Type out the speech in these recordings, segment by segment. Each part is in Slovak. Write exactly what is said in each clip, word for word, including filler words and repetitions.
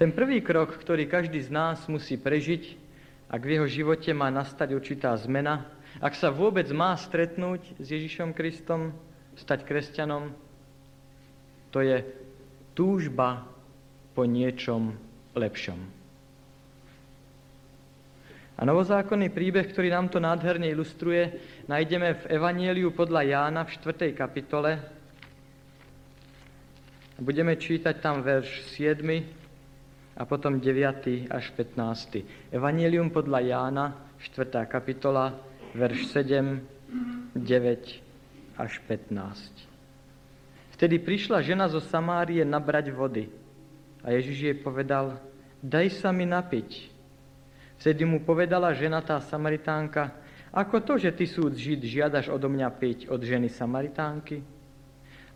Ten prvý krok, ktorý každý z nás musí prežiť, ak v jeho živote má nastať určitá zmena, ak sa vôbec má stretnúť s Ježišom Kristom, stať kresťanom, to je túžba po niečom lepšom. A novozákonný príbeh, ktorý nám to nádherne ilustruje, nájdeme v Evanjeliu podľa Jána v štvrtej kapitole. Budeme čítať tam verš siedmy a potom deviaty až pätnásty. Evanjelium podľa Jána, štvrtá kapitola, verš sedem, deväť až pätnásť. Vtedy prišla žena zo Samárie nabrať vody a Ježiš jej povedal: "Daj sa mi napiť." Vtedy mu povedala žena, tá Samaritánka: "Ako to, že ty, súc Žid, žiadaš odo mňa piť od ženy Samaritánky?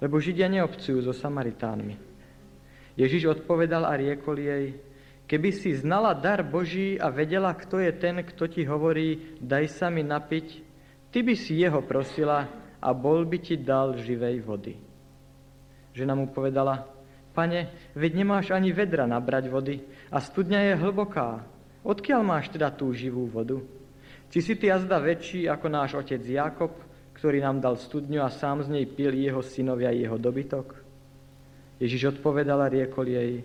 Lebo Židia neobcujú so Samaritánmi." Ježiš odpovedal a riekol jej: "Keby si znala dar Boží a vedela, kto je ten, kto ti hovorí, daj sa mi napiť, ty by si jeho prosila a bol by ti dal živej vody." Žena mu povedala: "Pane, veď nemáš ani vedra nabrať vody a studňa je hlboká. Odkiaľ máš teda tú živú vodu? Či si ty azda väčší ako náš otec Jakob, ktorý nám dal studňu a sám z nej pili jeho synovia i jeho dobytok?" Ježiš odpovedal a riekol jej: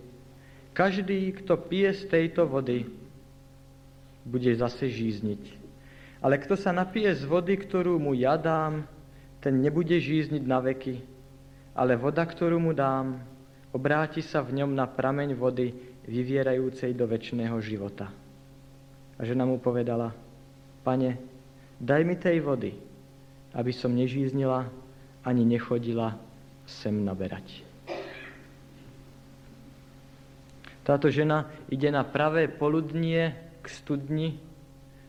"Každý, kto pije z tejto vody, bude zase žízniť. Ale kto sa napije z vody, ktorú mu ja dám, ten nebude žízniť na veky, ale voda, ktorú mu dám, obráti sa v ňom na prameň vody, vyvierajúcej do večného života." A žena mu povedala: "Pane, daj mi tej vody, aby som nežíznila ani nechodila sem naberať." Táto žena ide na pravé poludnie k studni,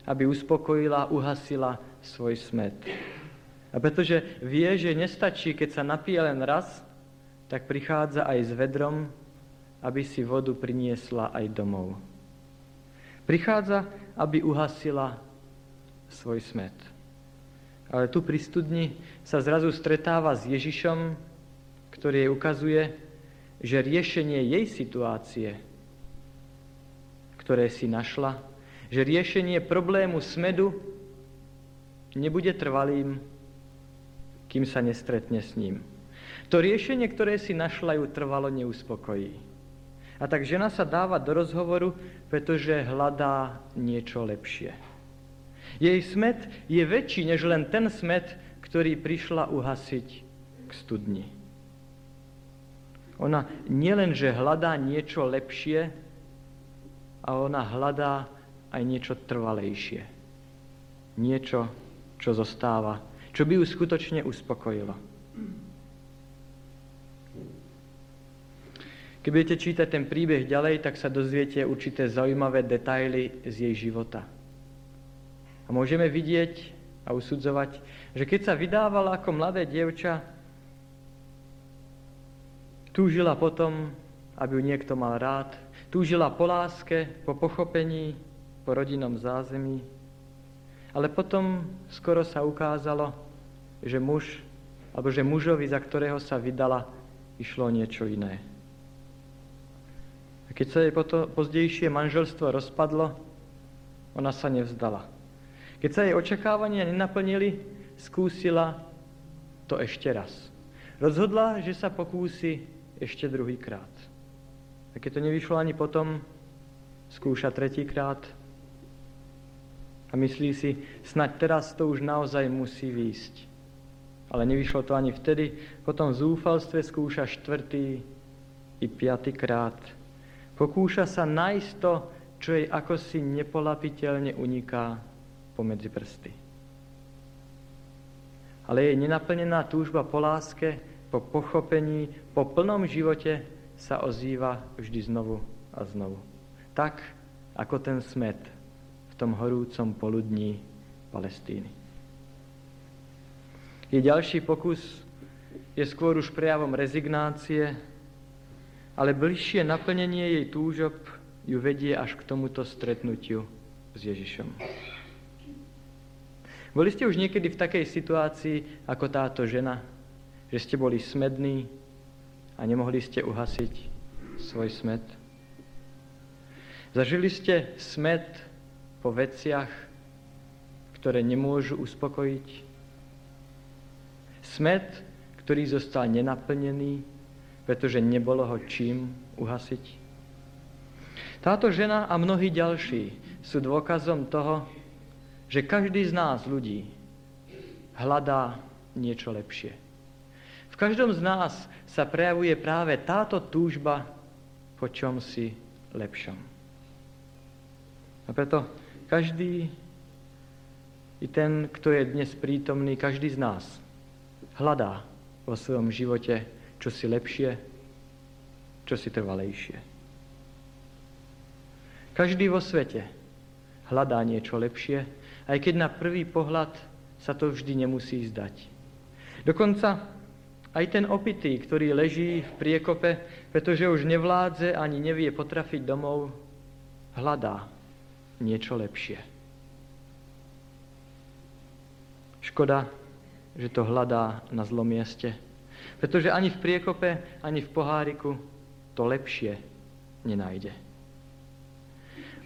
aby uspokojila, uhasila svoj smäd. A pretože vie, že nestačí, keď sa napije len raz, tak prichádza aj s vedrom, aby si vodu priniesla aj domov. Prichádza, aby uhasila svoj smäd. Ale tu pri studni sa zrazu stretáva s Ježišom, ktorý jej ukazuje, že riešenie jej situácie, ktoré si našla, že riešenie problému smädu nebude trvalým, kým sa nestretne s ním. To riešenie, ktoré si našla, ju trvalo neuspokojí. A tak žena sa dáva do rozhovoru, pretože hľadá niečo lepšie. Jej smäd je väčší než len ten smäd, ktorý prišla uhasiť k studni. Ona nielenže hľadá niečo lepšie, ale ona hľadá aj niečo trvalejšie. Niečo, čo zostáva, čo by ju skutočne uspokojilo. Keď budete čítať ten príbeh ďalej, tak sa dozviete určité zaujímavé detaily z jej života. A môžeme vidieť a usudzovať, že keď sa vydávala ako mladé dievča, túžila potom, aby ju niekto mal rád, túžila po láske, po pochopení, po rodinnom zázemí. Ale potom skoro sa ukázalo, že muž, alebo že mužovi, za ktorého sa vydala, išlo niečo iné. A keď sa jej potom pozdejšie manželstvo rozpadlo, ona sa nevzdala. Keď sa jej očakávania nenaplnili, skúsila to ešte raz. Rozhodla, že sa pokúsi ešte druhýkrát. A keď to nevyšlo ani potom, skúša tretíkrát a myslí si, snáď teraz to už naozaj musí výjsť. Ale nevyšlo to ani vtedy, potom v zúfalstve skúša štvrtý i piatykrát. Pokúša sa nájsť to, čo jej akosi nepolapiteľne uniká pomedzi prsty. Ale jej nenaplnená túžba po láske, po pochopení, po plnom živote sa ozýva vždy znovu a znovu. Tak, ako ten smäd v tom horúcom poludní Palestíny. Jej ďalší pokus je skôr už prejavom rezignácie, ale bližšie naplnenie jej túžob ju vedie až k tomuto stretnutiu s Ježišom. Boli ste už niekedy v takej situácii ako táto žena, že ste boli smední a nemohli ste uhasiť svoj smäd? Zažili ste smäd po veciach, ktoré nemôžu uspokojiť? Smäd, ktorý zostal nenaplnený, pretože nebolo ho čím uhasiť? Táto žena a mnohí ďalší sú dôkazom toho, že každý z nás ľudí hľadá niečo lepšie. V každom z nás sa prejavuje práve táto túžba po čomsi lepšom. A preto každý, i ten, kto je dnes prítomný, každý z nás hľadá vo svojom živote čosi lepšie, čosi trvalejšie. Každý vo svete hľadá niečo lepšie, aj keď na prvý pohľad sa to vždy nemusí zdať. Dokonca aj ten opitý, ktorý leží v priekope, pretože už nevládze ani nevie potrafiť domov, hľadá niečo lepšie. Škoda, že to hľadá na zlom mieste, pretože ani v priekope, ani v poháriku to lepšie nenájde.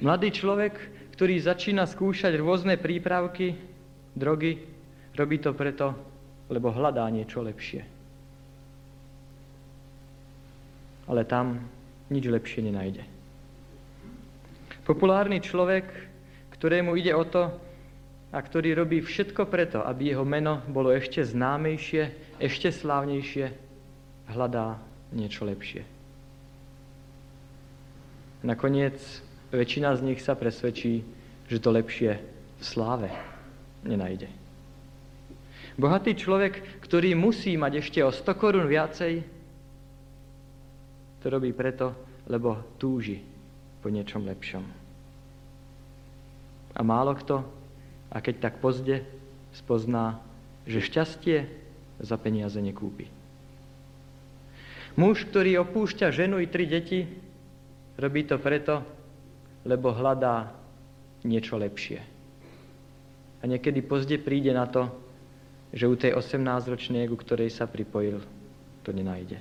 Mladý človek, ktorý začína skúšať rôzne prípravky, drogy, robí to preto, lebo hľadá niečo lepšie. Ale tam nič lepšie nenájde. Populárny človek, ktorému ide o to a ktorý robí všetko preto, aby jeho meno bolo ešte známejšie, ešte slávnejšie, hľadá niečo lepšie. Nakoniec väčšina z nich sa presvedčí, že to lepšie v sláve nenájde. Bohatý človek, ktorý musí mať ešte o sto korún viacej, to robí preto, lebo túži po niečom lepšom. A málo kto, a keď tak pozde, spozná, že šťastie za peniaze nekúpi. Muž, ktorý opúšťa ženu i tri deti, robí to preto, lebo hľadá niečo lepšie. A niekedy pozde príde na to, že u tej osemnásťročnej, ku ktorej sa pripojil, to nenájde.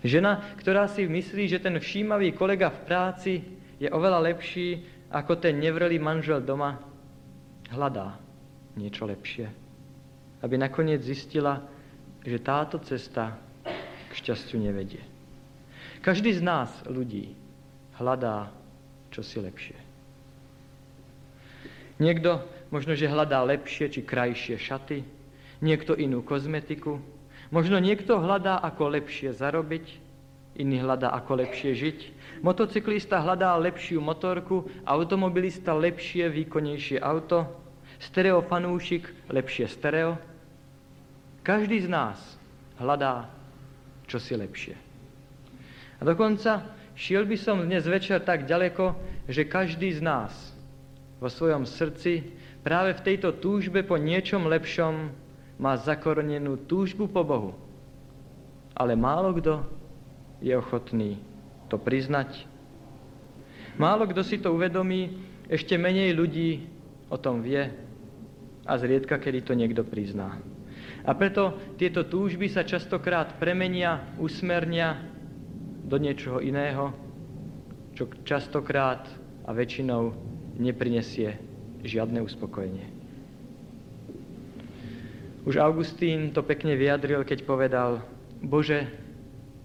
Žena, ktorá si myslí, že ten všímavý kolega v práci je oveľa lepší ako ten nevrelý manžel doma, hľadá niečo lepšie, aby nakoniec zistila, že táto cesta k šťastiu nevedie. Každý z nás, ľudí, hľadá čosi lepšie. Niekto možno, že hľadá lepšie či krajšie šaty, niekto inú kozmetiku, možno niekto hľadá, ako lepšie zarobiť, iný hľadá, ako lepšie žiť. Motocyklista hľadá lepšiu motorku, automobilista lepšie, výkonnejšie auto, stereofanúšik lepšie stereo. Každý z nás hľadá čosi lepšie. A dokonca šiel by som dnes večer tak ďaleko, že každý z nás vo svojom srdci práve v tejto túžbe po niečom lepšom má zakorenenú túžbu po Bohu. Ale málo kto je ochotný to priznať. Málo kto si to uvedomí, ešte menej ľudí o tom vie a zriedka, kedy to niekto prizná. A preto tieto túžby sa častokrát premenia, usmernia do niečoho iného, čo častokrát a väčšinou neprinesie žiadne uspokojenie. Už Augustín to pekne vyjadril, keď povedal: Bože,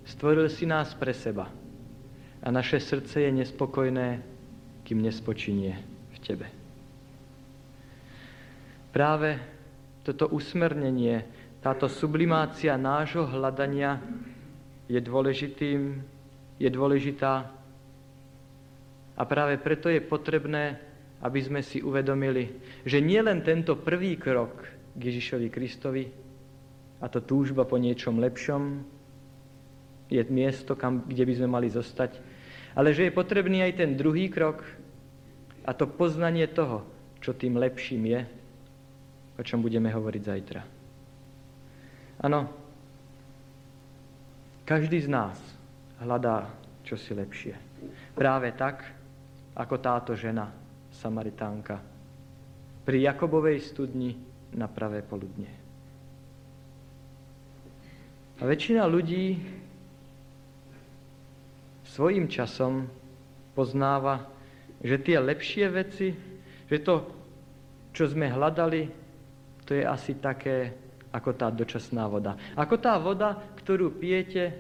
stvoril si nás pre seba a naše srdce je nespokojné, kým nespočinie v Tebe. Práve toto usmernenie, táto sublimácia nášho hľadania je dôležitým je dôležitá a práve preto je potrebné, aby sme si uvedomili, že nie len tento prvý krok k Ježišovi Kristovi a to túžba po niečom lepšom je miesto, kam, kde by sme mali zostať, ale že je potrebný aj ten druhý krok a to poznanie toho, čo tým lepším je, o čom budeme hovoriť zajtra. Áno, každý z nás hľadá čosi lepšie. Práve tak, ako táto žena, Samaritánka, pri Jakobovej studni na pravé poludne. A väčšina ľudí svojím časom poznáva, že tie lepšie veci, že to, čo sme hľadali, to je asi také ako tá dočasná voda. Ako tá voda, ktorú pijete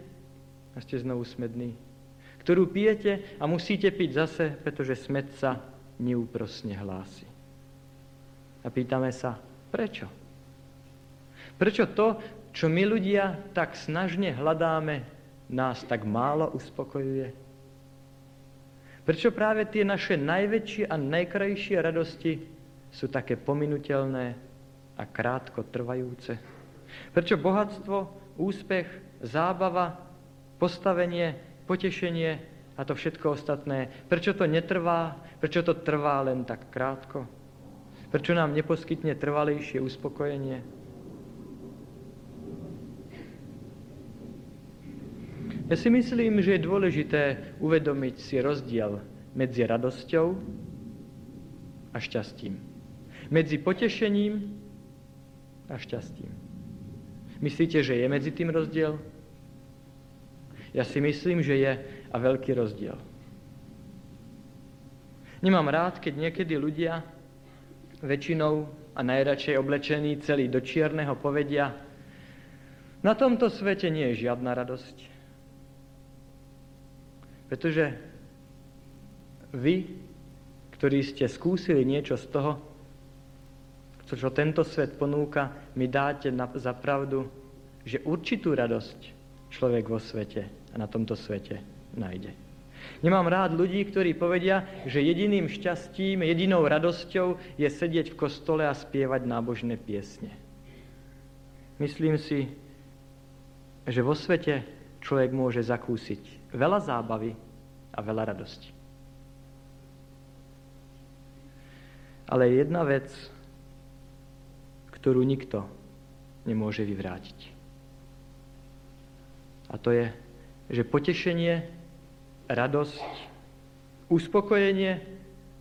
a ste znovu smední. Ktorú pijete a musíte piť zase, pretože smet sa neúprosne hlási. A pýtame sa, prečo? Prečo to, čo my ľudia tak snažne hľadáme, nás tak málo uspokojuje? Prečo práve tie naše najväčšie a najkrajšie radosti sú také pominuteľné a krátko trvajúce? Prečo bohatstvo, úspech, zábava, postavenie, potešenie a to všetko ostatné? Prečo to netrvá? Prečo to trvá len tak krátko? Prečo nám neposkytne trvalejšie uspokojenie? Ja si myslím, že je dôležité uvedomiť si rozdiel medzi radosťou a šťastím. Medzi potešením a šťastím. Myslíte, že je medzi tým rozdiel? Ja si myslím, že je a veľký rozdiel. Nemám rád, keď niekedy ľudia väčšinou a najradšej oblečení celý do čierneho povedia: na tomto svete nie je žiadna radosť. Pretože vy, ktorí ste skúsili niečo z toho, čo tento svet ponúka, mi dáte za pravdu, že určitú radosť človek vo svete a na tomto svete nájde. Nemám rád ľudí, ktorí povedia, že jediným šťastím, jedinou radosťou je sedieť v kostole a spievať nábožné piesne. Myslím si, že vo svete človek môže zakúsiť veľa zábavy a veľa radosti. Ale jedna vec, ktorú nikto nemôže vyvrátiť. A to je, že potešenie, radosť, uspokojenie,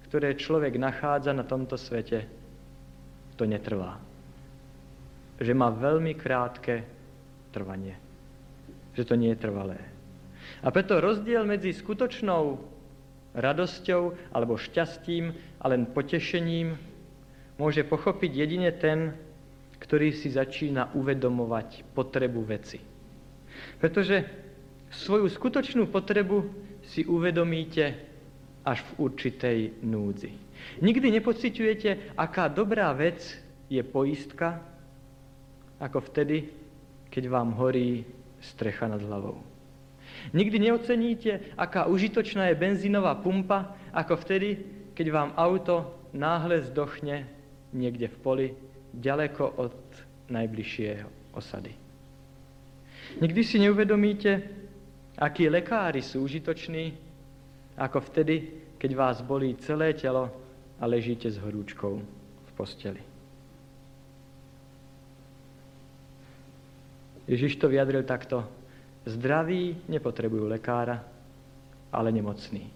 ktoré človek nachádza na tomto svete, to netrvá. Že má veľmi krátke trvanie. Že to nie je trvalé. A preto rozdiel medzi skutočnou radosťou alebo šťastím a len potešením môže pochopiť jedine ten, ktorý si začína uvedomovať potrebu veci. Pretože svoju skutočnú potrebu si uvedomíte až v určitej núdzi. Nikdy nepociťujete, aká dobrá vec je poistka, ako vtedy, keď vám horí strecha nad hlavou. Nikdy neoceníte, aká užitočná je benzínová pumpa, ako vtedy, keď vám auto náhle zdochne niekde v poli, ďaleko od najbližšej osady. Nikdy si neuvedomíte, akí lekári sú užitoční, ako vtedy, keď vás bolí celé telo a ležíte s horúčkou v posteli. Ježiš to vyjadril takto: zdraví nepotrebujú lekára, ale nemocný.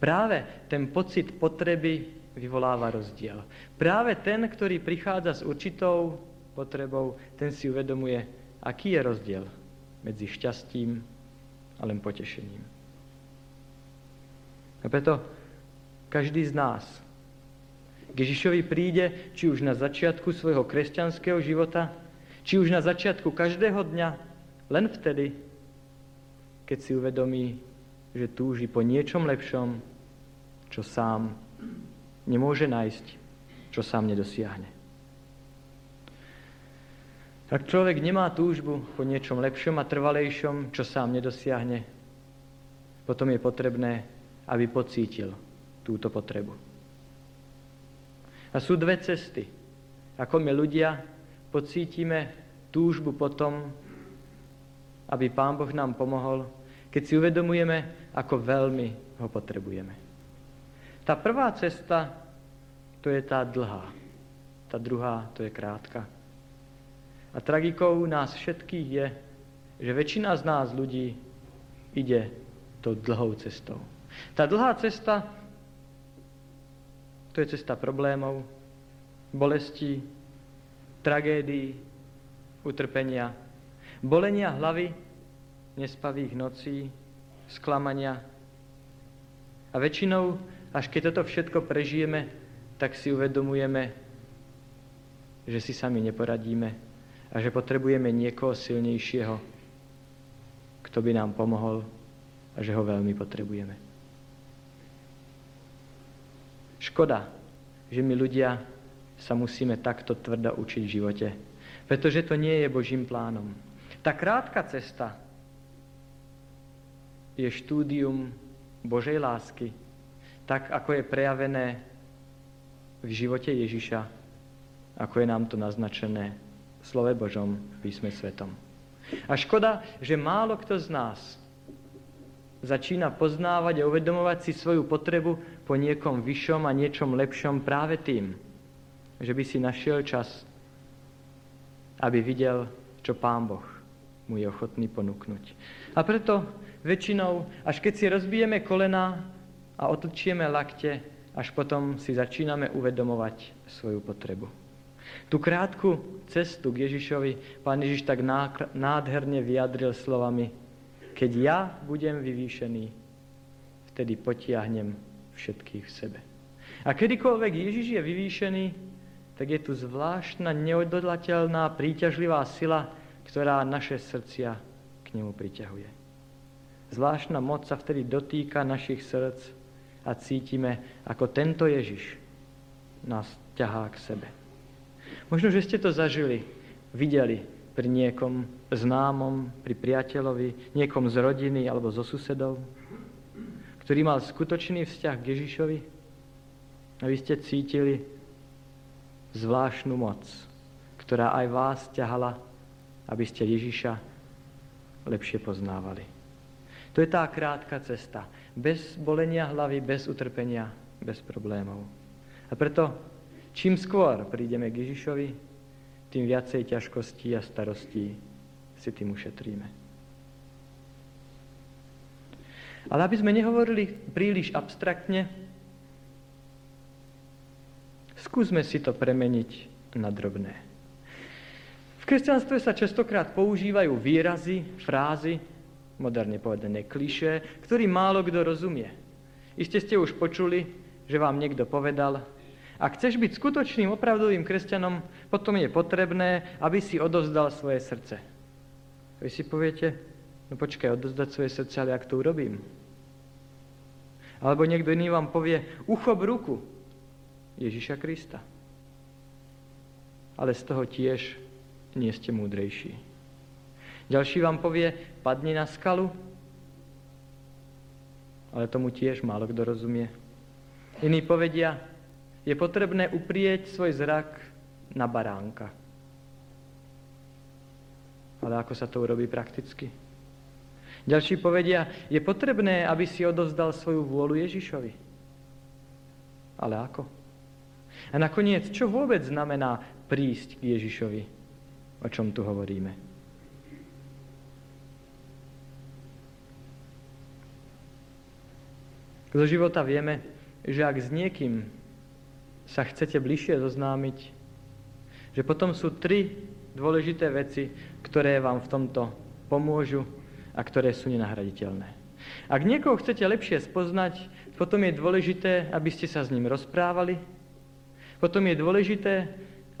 Práve ten pocit potreby vyvoláva rozdiel. Práve ten, ktorý prichádza s určitou potrebou, ten si uvedomuje, aký je rozdiel medzi šťastím a len potešením. A preto každý z nás k Ježišovi príde, či už na začiatku svojho kresťanského života, či už na začiatku každého dňa, len vtedy, keď si uvedomí, že túži po niečom lepšom, čo sám nemôže nájsť, čo sám nedosiahne. Ak človek nemá túžbu po niečom lepšom a trvalejšom, čo sám nedosiahne, potom je potrebné, aby pocítil túto potrebu. A sú dve cesty, ako my ľudia pocítime túžbu potom, aby Pán Boh nám pomohol, keď si uvedomujeme, ako veľmi ho potrebujeme. Tá prvá cesta, to je tá dlhá. Tá druhá, to je krátka. A tragikou nás všetkých je, že väčšina z nás ľudí ide tou dlhou cestou. Tá dlhá cesta, to je cesta problémov, bolestí, tragédií, utrpenia, bolenia hlavy, nespavých nocí, sklamania A väčšinou, až keď toto všetko prežijeme, tak si uvedomujeme, že si sami neporadíme a že potrebujeme niekoho silnejšieho, kto by nám pomohol a že ho veľmi potrebujeme. Škoda, že my ľudia sa musíme takto tvrdo učiť v živote, pretože to nie je Božím plánom. Tá krátka cesta je štúdium Božej lásky, tak ako je prejavené v živote Ježiša, ako je nám to naznačené v slove Božom, v písme svetom. A škoda, že málo kto z nás začína poznávať a uvedomovať si svoju potrebu po niekom vyššom a niečom lepšom práve tým, že by si našiel čas, aby videl, čo Pán Boh mu je ochotný ponúknuť. A preto väčšinou, až keď si rozbijeme kolená a otlčieme lakte, až potom si začíname uvedomovať svoju potrebu. Tú krátku cestu k Ježišovi Pán Ježiš tak nádherne vyjadril slovami: keď ja budem vyvýšený, vtedy potiahnem všetkých v sebe. A kedykoľvek Ježiš je vyvýšený, tak je tu zvláštna, neodolateľná, príťažlivá sila, ktorá naše srdcia k nemu priťahuje. Zvláštna moc sa vtedy dotýka našich srdc a cítime, ako tento Ježiš nás ťahá k sebe. Možno, že ste to zažili, videli pri niekom známom, pri priateľovi, niekom z rodiny alebo zo susedov, ktorý mal skutočný vzťah k Ježišovi, a vy ste cítili zvláštnu moc, ktorá aj vás ťahala, aby ste Ježiša lepšie poznávali. To je tá krátka cesta. Bez bolenia hlavy, bez utrpenia, bez problémov. A preto, čím skôr prídeme k Ježišovi, tým viacej ťažkostí a starostí si tým ušetríme. Ale aby sme nehovorili príliš abstraktne, skúsme si to premeniť na drobné. V kresťanstve sa častokrát používajú výrazy, frázy, moderne povedané klišé, ktorý málo kto rozumie. Iste ste už počuli, že vám niekto povedal: ak chceš byť skutočným, opravdovým kresťanom, potom je potrebné, aby si odovzdal svoje srdce. Vy si poviete: no počkaj, odovzdať svoje srdce, ale ak to urobím? Alebo niekto iný vám povie: uchop ruku Ježiša Krista. Ale z toho tiež nie ste múdrejší. Ďalší vám povie: padni na skalu. Ale tomu tiež málo kto rozumie. Iní povedia: je potrebné uprieť svoj zrak na baránka. Ale ako sa to urobí prakticky? Ďalší povedia: je potrebné, aby si odovzdal svoju vôľu Ježišovi. Ale ako? A nakoniec, čo vôbec znamená prísť k Ježišovi? O čom tu hovoríme? Zo života vieme, že ak s niekým sa chcete bližšie zoznámiť, že potom sú tri dôležité veci, ktoré vám v tomto pomôžu a ktoré sú nenahraditeľné. Ak niekoho chcete lepšie spoznať, potom je dôležité, aby ste sa s ním rozprávali, potom je dôležité,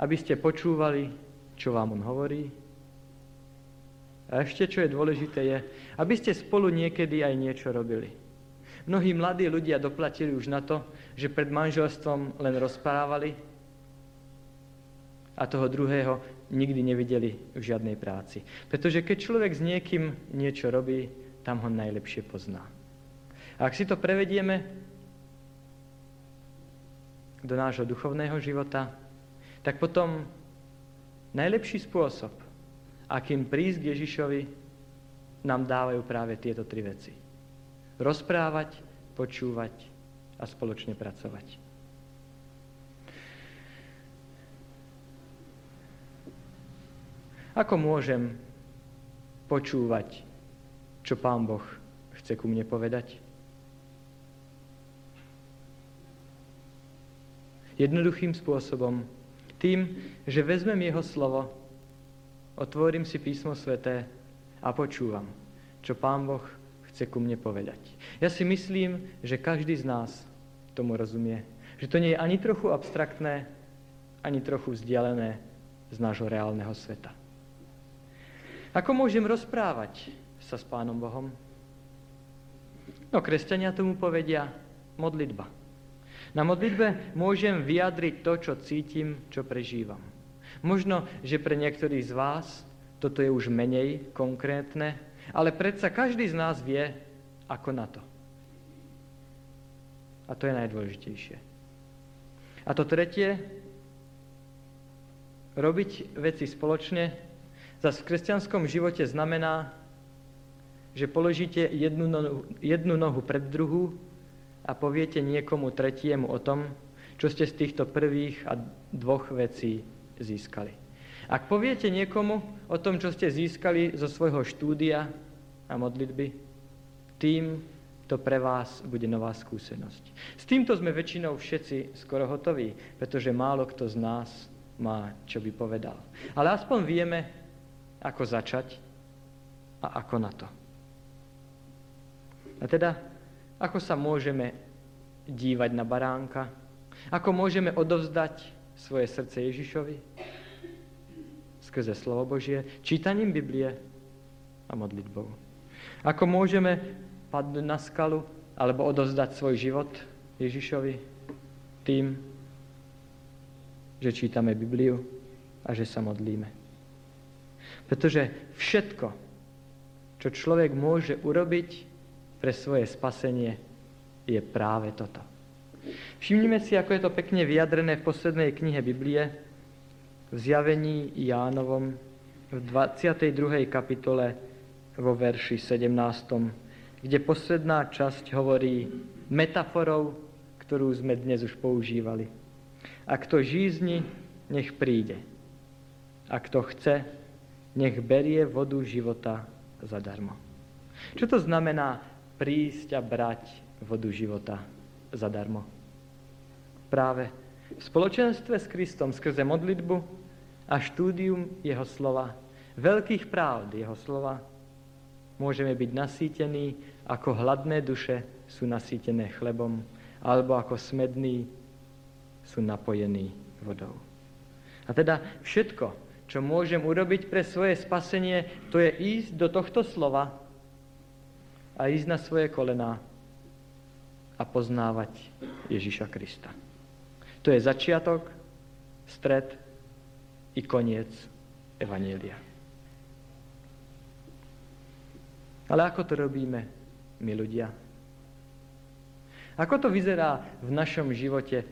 aby ste počúvali, čo vám on hovorí, a ešte, čo je dôležité, je, aby ste spolu niekedy aj niečo robili. Mnohí mladí ľudia doplatili už na to, že pred manželstvom len rozprávali a toho druhého nikdy nevideli v žiadnej práci. Pretože keď človek s niekým niečo robí, tam ho najlepšie pozná. A ak si to prevedieme do nášho duchovného života, tak potom najlepší spôsob, akým prísť k Ježišovi, nám dávajú práve tieto tri veci. Rozprávať, počúvať a spoločne pracovať. Ako môžem počúvať, čo Pán Boh chce ku mne povedať? Jednoduchým spôsobom, tým, že vezmem jeho slovo, otvorím si písmo sväté a počúvam, čo Pán Boh chce ku mne povedať. Ja si myslím, že každý z nás tomu rozumie. Že to nie je ani trochu abstraktné, ani trochu vzdialené z nášho reálneho sveta. Ako môžem rozprávať sa s Pánom Bohom? No, kresťania tomu povedia modlitba. Na modlitbe môžem vyjadriť to, čo cítim, čo prežívam. Možno, že pre niektorých z vás toto je už menej konkrétne, ale predsa každý z nás vie, ako na to. A to je najdôležitejšie. A to tretie, robiť veci spoločne, zas v kresťanskom živote znamená, že položíte jednu nohu, jednu nohu pred druhú a poviete niekomu tretiemu o tom, čo ste z týchto prvých a dvoch vecí získali. Ak poviete niekomu o tom, čo ste získali zo svojho štúdia a modlitby, tým to pre vás bude nová skúsenosť. S týmto sme väčšinou všetci skoro hotoví, pretože málo kto z nás má, čo by povedal. Ale aspoň vieme, ako začať a ako na to. A teda, ako sa môžeme dívať na baránka? Ako môžeme odovzdať svoje srdce Ježišovi? Skrze slovo Božie, čítaním Biblie a modlitbou. Ako môžeme padnúť na skalu alebo odovzdať svoj život Ježišovi tým, že čítame Bibliu a že sa modlíme. Pretože všetko, čo človek môže urobiť pre svoje spasenie, je práve toto. Všimnime si, ako je to pekne vyjadrené v poslednej knihe Biblie, v Zjavení Jánovom, v dvadsiatej druhej kapitole, vo verši sedemnástom, kde posledná časť hovorí metaforou, ktorú sme dnes už používali. A kto žízni, nech príde. A kto chce, nech berie vodu života zadarmo. Čo to znamená prísť a brať vodu života zadarmo? Práve v spoločenstve s Kristom skrze modlitbu a štúdium jeho slova, veľkých pravd jeho slova, môžeme byť nasýtení, ako hladné duše sú nasýtené chlebom, alebo ako smední sú napojení vodou. A teda všetko, čo môžem urobiť pre svoje spasenie, to je ísť do tohto slova a ísť na svoje kolená a poznávať Ježiša Krista. To je začiatok, stred i koniec Evanjelia. Ale ako to robíme my ľudia? Ako to vyzerá v našom živote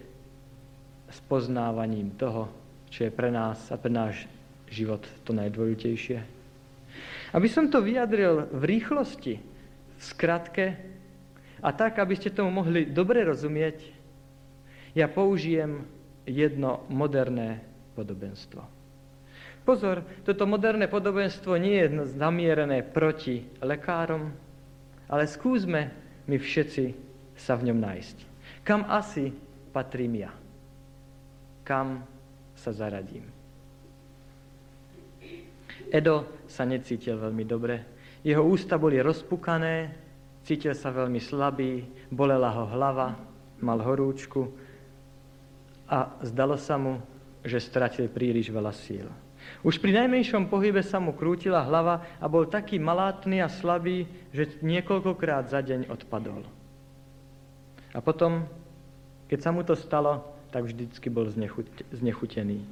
s poznávaním toho, čo je pre nás a pre náš život to najdôležitejšie? Aby som to vyjadril v rýchlosti, v skratke a tak, aby ste tomu mohli dobre rozumieť, ja použijem jedno moderné podobenstvo. Pozor, toto moderné podobenstvo nie je zamierené proti lekárom, ale skúsme my všetci sa v ňom nájsť. Kam asi patrím ja? Kam sa zaradím? Edo sa necítil veľmi dobre. Jeho ústa boli rozpukané, cítil sa veľmi slabý, bolela ho hlava, mal horúčku a zdalo sa mu, že stratil príliš veľa síl. Už pri najmenšom pohybe sa mu krútila hlava a bol taký malátny a slabý, že niekoľkokrát za deň odpadol. A potom, keď sa mu to stalo, tak vždycky bol znechutený.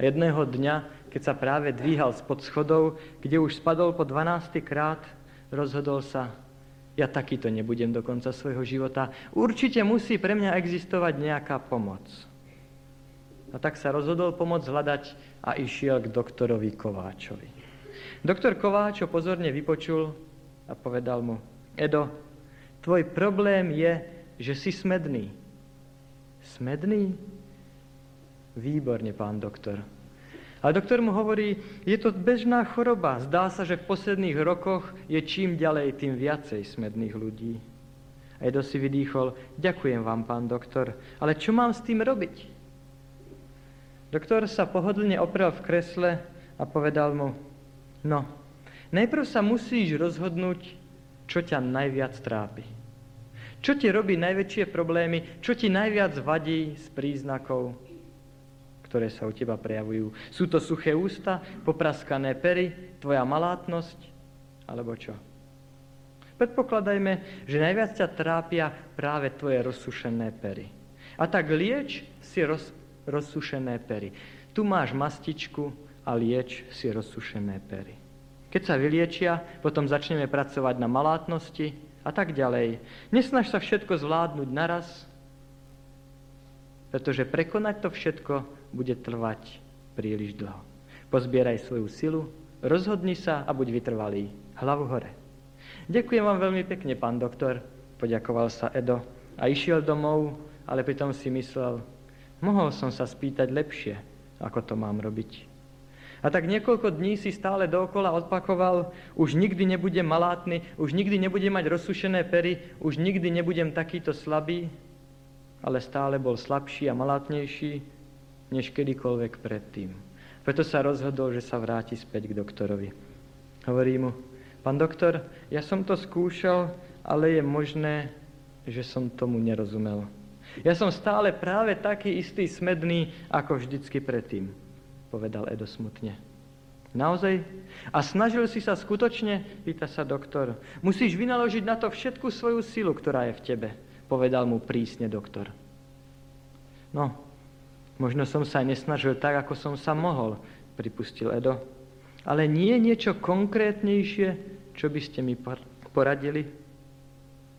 A jedného dňa, keď sa práve dvíhal spod schodov, kde už spadol po dvanásty krát, rozhodol sa, ja takýto nebudem do konca svojho života. Určite musí pre mňa existovať nejaká pomoc. A tak sa rozhodol pomoc hľadať a išiel k doktorovi Kováčovi. Doktor Kováč ho pozorne vypočul a povedal mu, Edo, tvoj problém je, že si smedný. Smedný? Výborne, pán doktor. Ale doktor mu hovorí, je to bežná choroba. Zdá sa, že v posledných rokoch je čím ďalej, tým viacej smedných ľudí. A Edo si vydýchol, ďakujem vám, pán doktor, ale čo mám s tým robiť? Doktor sa pohodlne oprel v kresle a povedal mu, no, najprv sa musíš rozhodnúť, čo ťa najviac trápi. Čo ti robí najväčšie problémy, čo ti najviac vadí z príznakov, ktoré sa u teba prejavujú. Sú to suché ústa, popraskané pery, tvoja malátnosť, alebo čo? Predpokladajme, že najviac ťa trápia práve tvoje rozsušené pery. A tak lieč si roz, rozsušené pery. Tu máš mastičku a lieč si rozsušené pery. Keď sa vyliečia, potom začneme pracovať na malátnosti a tak ďalej. Nesnaž sa všetko zvládnuť naraz, pretože prekonať to všetko bude trvať príliš dlho. Pozbieraj svoju silu, rozhodni sa a buď vytrvalý. Hlavu hore. Ďakujem vám veľmi pekne, pán doktor, poďakoval sa Edo a išiel domov, ale pritom si myslel, mohol som sa spýtať lepšie, ako to mám robiť. A tak niekoľko dní si stále dookola odpakoval, už nikdy nebudem malátny, už nikdy nebudem mať rozsušené pery, už nikdy nebudem takýto slabý, ale stále bol slabší a malátnejší, než kedykoľvek predtým. Preto sa rozhodol, že sa vráti späť k doktorovi. Hovorí mu, pán doktor, ja som to skúšal, ale je možné, že som tomu nerozumel. Ja som stále práve taký istý smedný, ako vždycky predtým, povedal Edo smutne. Naozaj? A snažil si sa skutočne? Pýta sa doktor. Musíš vynaložiť na to všetku svoju silu, ktorá je v tebe, povedal mu prísne doktor. No, možno som sa nesnažil tak, ako som sa mohol, pripustil Edo. Ale nie je niečo konkrétnejšie, čo by ste mi poradili?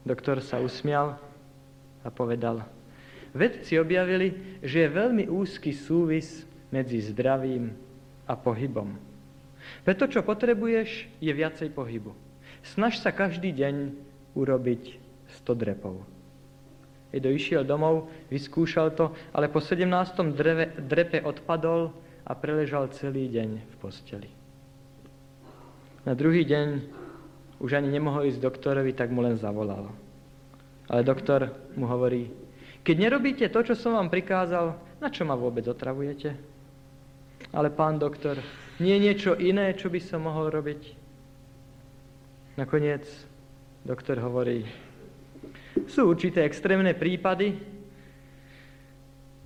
Doktor sa usmial a povedal. Vedci objavili, že je veľmi úzky súvis medzi zdravím a pohybom. Preto, čo potrebuješ, je viacej pohybu. Snaž sa každý deň urobiť sto drepov. Edo išiel domov, vyskúšal to, ale po sedemnástom dreve, drepe odpadol a preležal celý deň v posteli. Na druhý deň už ani nemohol ísť doktorovi, tak mu len zavolal. Ale doktor mu hovorí, keď nerobíte to, čo som vám prikázal, na čo ma vôbec otravujete? Ale pán doktor, nie je niečo iné, čo by som mohol robiť? Nakoniec doktor hovorí, sú určité extrémne prípady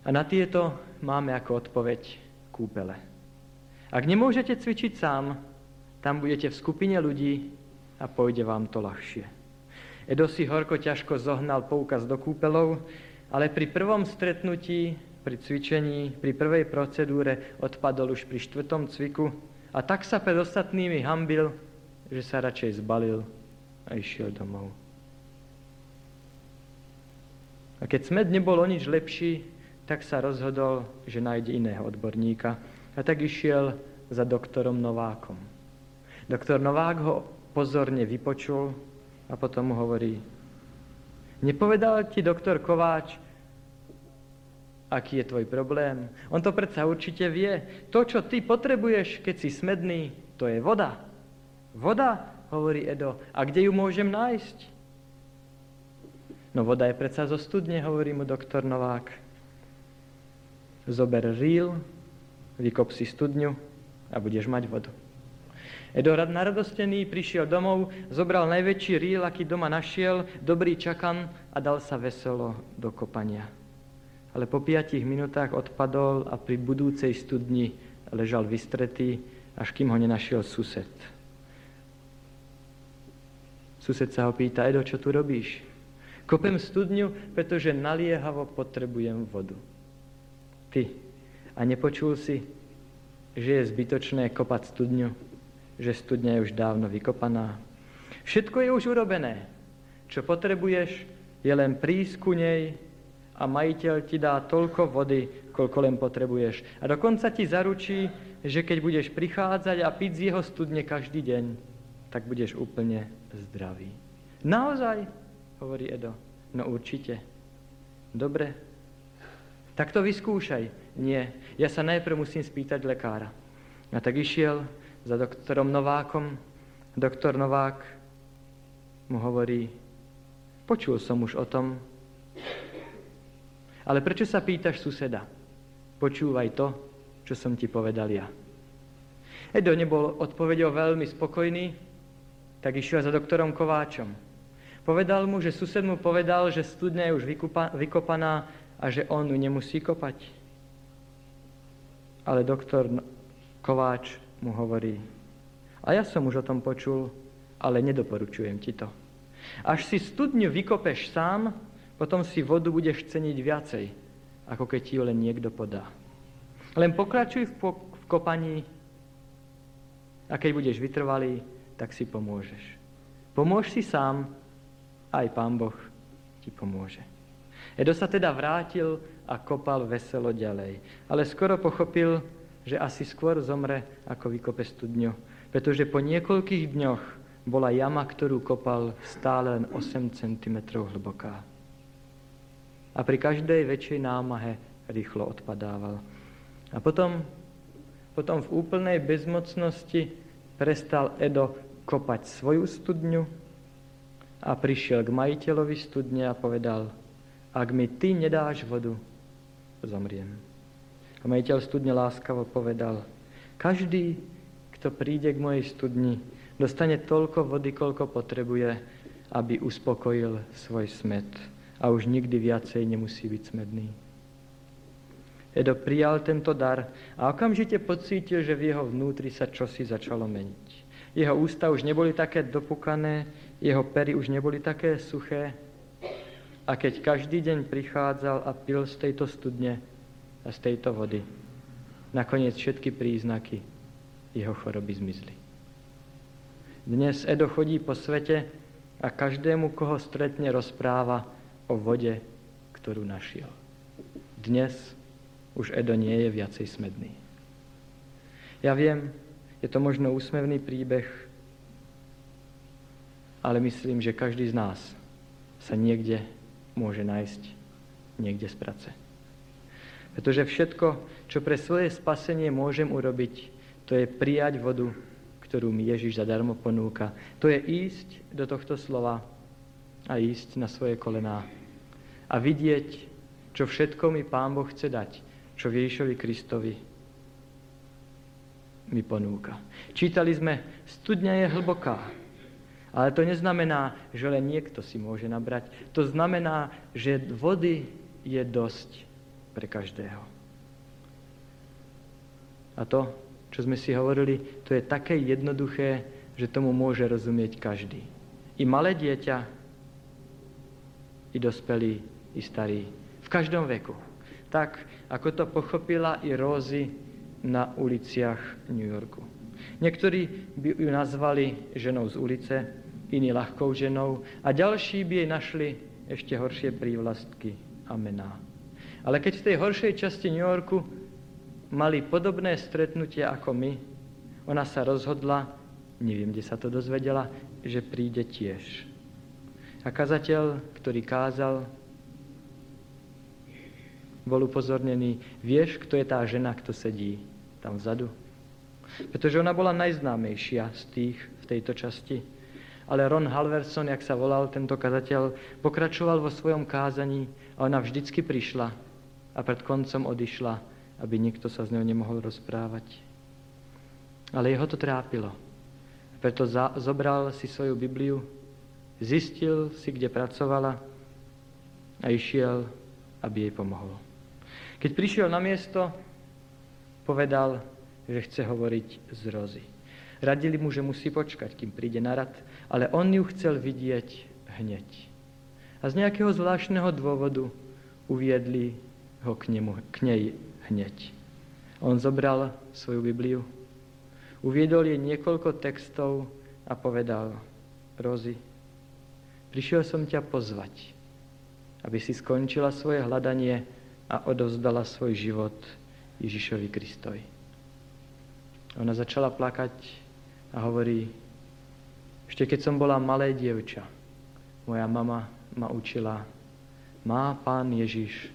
a na tieto máme ako odpoveď kúpele. Ak nemôžete cvičiť sám, tam budete v skupine ľudí a pôjde vám to ľahšie. Edo si horko ťažko zohnal poukaz do kúpelov, ale pri prvom stretnutí pri cvičení, pri prvej procedúre odpadol už pri štvrtom cviku a tak sa pred ostatnými hanbil, že sa radšej zbalil a išiel domov. A keď smed nebol o nič lepší, tak sa rozhodol, že nájde iného odborníka a tak išiel za doktorom Novákom. Doktor Novák ho pozorne vypočul a potom mu hovorí, nepovedal ti doktor Kováč, aký je tvoj problém? On to predsa určite vie. To, čo ty potrebuješ, keď si smedný, to je voda. Voda, hovorí Edo. A kde ju môžem nájsť? No voda je predsa zo studne, hovorí mu doktor Novák. Zober rýl, vykop si studňu a budeš mať vodu. Edo rad naradostený prišiel domov, zobral najväčší rýl, aký doma našiel, dobrý čakan a dal sa veselo do kopania. Ale po piatich minútach odpadol a pri budúcej studni ležal vystretý, až kým ho nenašiel sused. Sused sa ho pýta, Edo, čo tu robíš? Kopem studňu, pretože naliehavo potrebujem vodu. Ty, a nepočul si, že je zbytočné kopať studňu, že studňa je už dávno vykopaná. Všetko je už urobené. Čo potrebuješ, je len prísť ku nej, a majiteľ ti dá toľko vody, koľko len potrebuješ. A dokonca ti zaručí, že keď budeš prichádzať a piť z jeho studne každý deň, tak budeš úplne zdravý. Naozaj, hovorí Edo. No určite. Dobre. Tak to vyskúšaj. Nie, ja sa najprv musím spýtať lekára. A tak išiel za doktorom Novákom. Doktor Novák mu hovorí, počul som už o tom, ale prečo sa pýtaš suseda? Počúvaj to, čo som ti povedal ja. Edo nebol odpovedou veľmi spokojný, tak išiel za doktorom Kováčom. Povedal mu, že sused mu povedal, že studňa je už vykupa, vykopaná a že on ju nemusí kopať. Ale doktor Kováč mu hovorí: a ja som už o tom počul, ale nedoporučujem ti to. Až si studňu vykopeš sám, potom si vodu budeš ceniť viacej, ako keď ti ju len niekto podá. Len pokračuj v, po- v kopaní a keď budeš vytrvalý, tak si pomôžeš. Pomôž si sám, aj Pán Boh ti pomôže. Edo sa teda vrátil a kopal veselo ďalej, ale skoro pochopil, že asi skôr zomre, ako vykope studňu, pretože po niekoľkých dňoch bola jama, ktorú kopal, stále len osem centimetrov hlboká. A pri každej väčšej námahe rýchlo odpadával. A potom, potom v úplnej bezmocnosti prestal Edo kopať svoju studňu a prišiel k majiteľovi studne a povedal: ak mi ty nedáš vodu, zomriem. A majiteľ studne láskavo povedal: každý, kto príde k mojej studni, dostane toľko vody, koľko potrebuje, aby uspokojil svoj smäd. A už nikdy viacej nemusí byť smedný. Edo prijal tento dar a okamžite pocítil, že v jeho vnútri sa čosi začalo meniť. Jeho ústa už neboli také dopukané, jeho pery už neboli také suché. A keď každý deň prichádzal a pil z tejto studne a z tejto vody, nakoniec všetky príznaky jeho choroby zmizli. Dnes Edo chodí po svete a každému, koho stretne, rozpráva o vode, ktorú našiel. Dnes už Edo nie je viacej smedný. Ja viem, je to možno úsmevný príbeh, ale myslím, že každý z nás sa niekde môže nájsť, niekde z práce. Pretože všetko, čo pre svoje spasenie môžem urobiť, to je prijať vodu, ktorú mi Ježiš zadarmo ponúka. To je ísť do tohto slova a ísť na svoje kolená a vidieť, čo všetko mi Pán Boh chce dať, čo Ježišovi Kristovi mi ponúka. Čítali sme, studňa je hlboká, ale to neznamená, že len niekto si môže nabrať. To znamená, že vody je dosť pre každého. A to, čo sme si hovorili, to je také jednoduché, že tomu môže rozumieť každý. I malé dieťa, i dospelý, i starý. V každom veku. Tak, ako to pochopila i Rózi na uliciach New Yorku. Niektorí by ju nazvali ženou z ulice, iní ľahkou ženou a ďalší by jej našli ešte horšie prívlastky a mená. Ale keď v tej horšej časti New Yorku mali podobné stretnutie ako my, ona sa rozhodla, neviem, kde sa to dozvedela, že príde tiež. A kazateľ, ktorý kázal, bol upozornený: vieš, kto je tá žena, kto sedí tam vzadu? Pretože ona bola najznámejšia z tých v tejto časti. Ale Ron Halverson, jak sa volal tento kazateľ, pokračoval vo svojom kázaní a ona vždycky prišla a pred koncom odišla, aby nikto sa z ňou nemohol rozprávať. Ale jeho to trápilo. Preto za- zobral si svoju Bibliu, zistil si, kde pracovala a išiel, aby jej pomohol. Keď prišiel na miesto, povedal, že chce hovoriť s Rózi. Radili mu, že musí počkať, kým príde na rad, ale on ju chcel vidieť hneď. A z nejakého zvláštneho dôvodu uviedli ho k nemu, k nej hneď. On zobral svoju Bibliu, uviedol jej niekoľko textov a povedal: Rózi, prišiel som ťa pozvať, aby si skončila svoje hľadanie a odovzdala svoj život Ježišovi Kristovi. Ona začala plakať a hovorí: ešte keď som bola malé dievča, moja mama ma učila, má Pán Ježiš,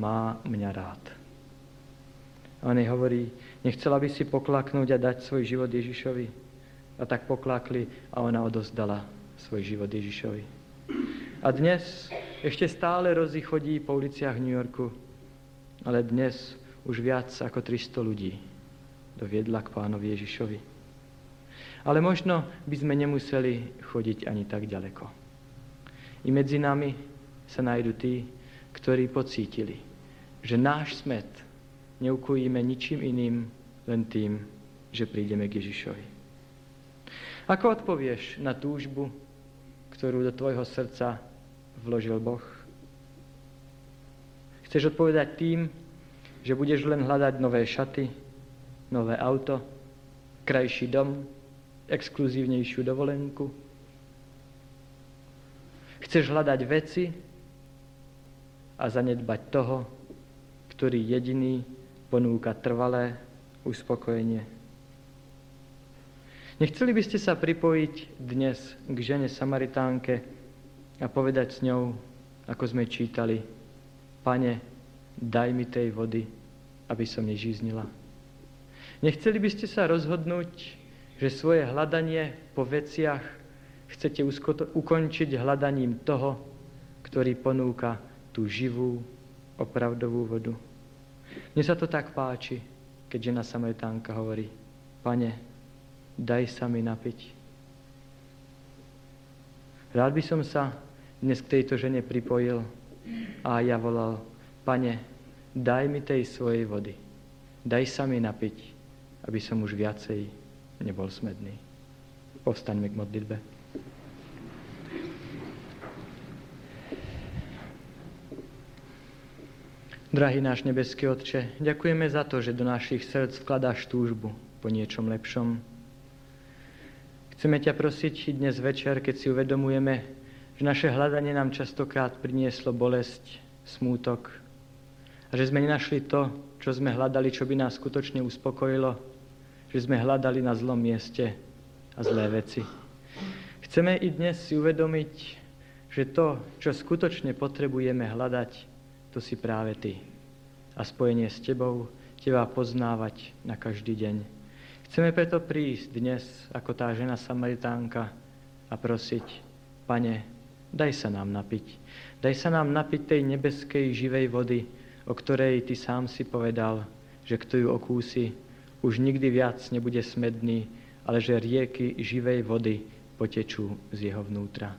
má mňa rád. A on jej hovorí: nechcela by si poklaknúť a dať svoj život Ježišovi? A tak poklakli a ona odovzdala svoj život Ježišovi. A dnes ešte stále Rózi chodí po uliciach New Yorku, ale dnes už viac ako tristo ľudí doviedla k Pánovi Ježišovi. A Ale možno by sme nemuseli chodiť ani tak ďaleko. I medzi nami sa nájdu tí, ktorí pocítili, že náš smet neukojíme ničím iným, len tým, že prídeme k Ježišovi. Ako odpovieš na túžbu, ktorú do tvojho srdca vložil Boh? Chceš odpovedať tým, že budeš len hľadať nové šaty, nové auto, krajší dom, exkluzívnejšiu dovolenku? Chceš hľadať veci a zanedbať toho, ktorý jediný ponúka trvalé uspokojenie? Nechceli by ste sa pripojiť dnes k žene Samaritánke a povedať s ňou, ako sme čítali: Pane, daj mi tej vody, aby som nežíznila? Nechceli by ste sa rozhodnúť, že svoje hľadanie po veciach chcete usko- ukončiť hľadaním toho, ktorý ponúka tú živú, opravdovú vodu? Mne sa to tak páči, keď žena Samaritánka hovorí: Pane, daj sa mi napiť. Rád by som sa dnes k tejto žene pripojil a ja volal: Pane, daj mi tej svojej vody, daj sa mi napiť, aby som už viacej nebol smedný. Povstaňme k modlitbe. Drahý náš nebeský Otče, ďakujeme za to, že do našich srdc vkladáš túžbu po niečom lepšom. Chceme ťa prosiť dnes večer, keď si uvedomujeme, že naše hľadanie nám častokrát prinieslo bolesť, smútok a že sme nenašli to, čo sme hľadali, čo by nás skutočne uspokojilo, že sme hľadali na zlom mieste a zlé veci. Chceme i dnes si uvedomiť, že to, čo skutočne potrebujeme hľadať, to si práve Ty. A spojenie s Tebou, Teba poznávať na každý deň. Chceme preto prísť dnes, ako tá žena Samaritánka, a prosiť: Pane, daj sa nám napiť. Daj sa nám napiť tej nebeskej živej vody, o ktorej Ty sám si povedal, že kto ju okúsi, už nikdy viac nebude smedný, ale že rieky živej vody potečú z jeho vnútra.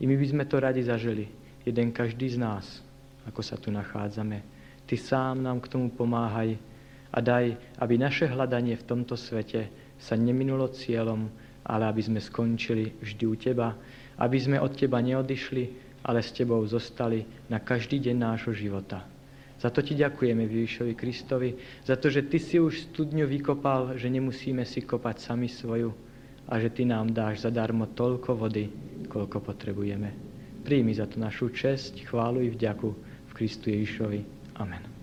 I my by sme to radi zažili, jeden každý z nás, ako sa tu nachádzame. Ty sám nám k tomu pomáhaj a daj, aby naše hľadanie v tomto svete sa neminulo cieľom, ale aby sme skončili vždy u Teba, aby sme od Teba neodišli, ale s Tebou zostali na každý deň nášho života. Za to Ti ďakujeme, Ježišovi Kristovi, za to, že Ty si už studňu vykopal, že nemusíme si kopať sami svoju a že Ty nám dáš zadarmo toľko vody, koľko potrebujeme. Príjmi za to našu česť, chválu i vďaku v Kristu Ježišovi. Amen.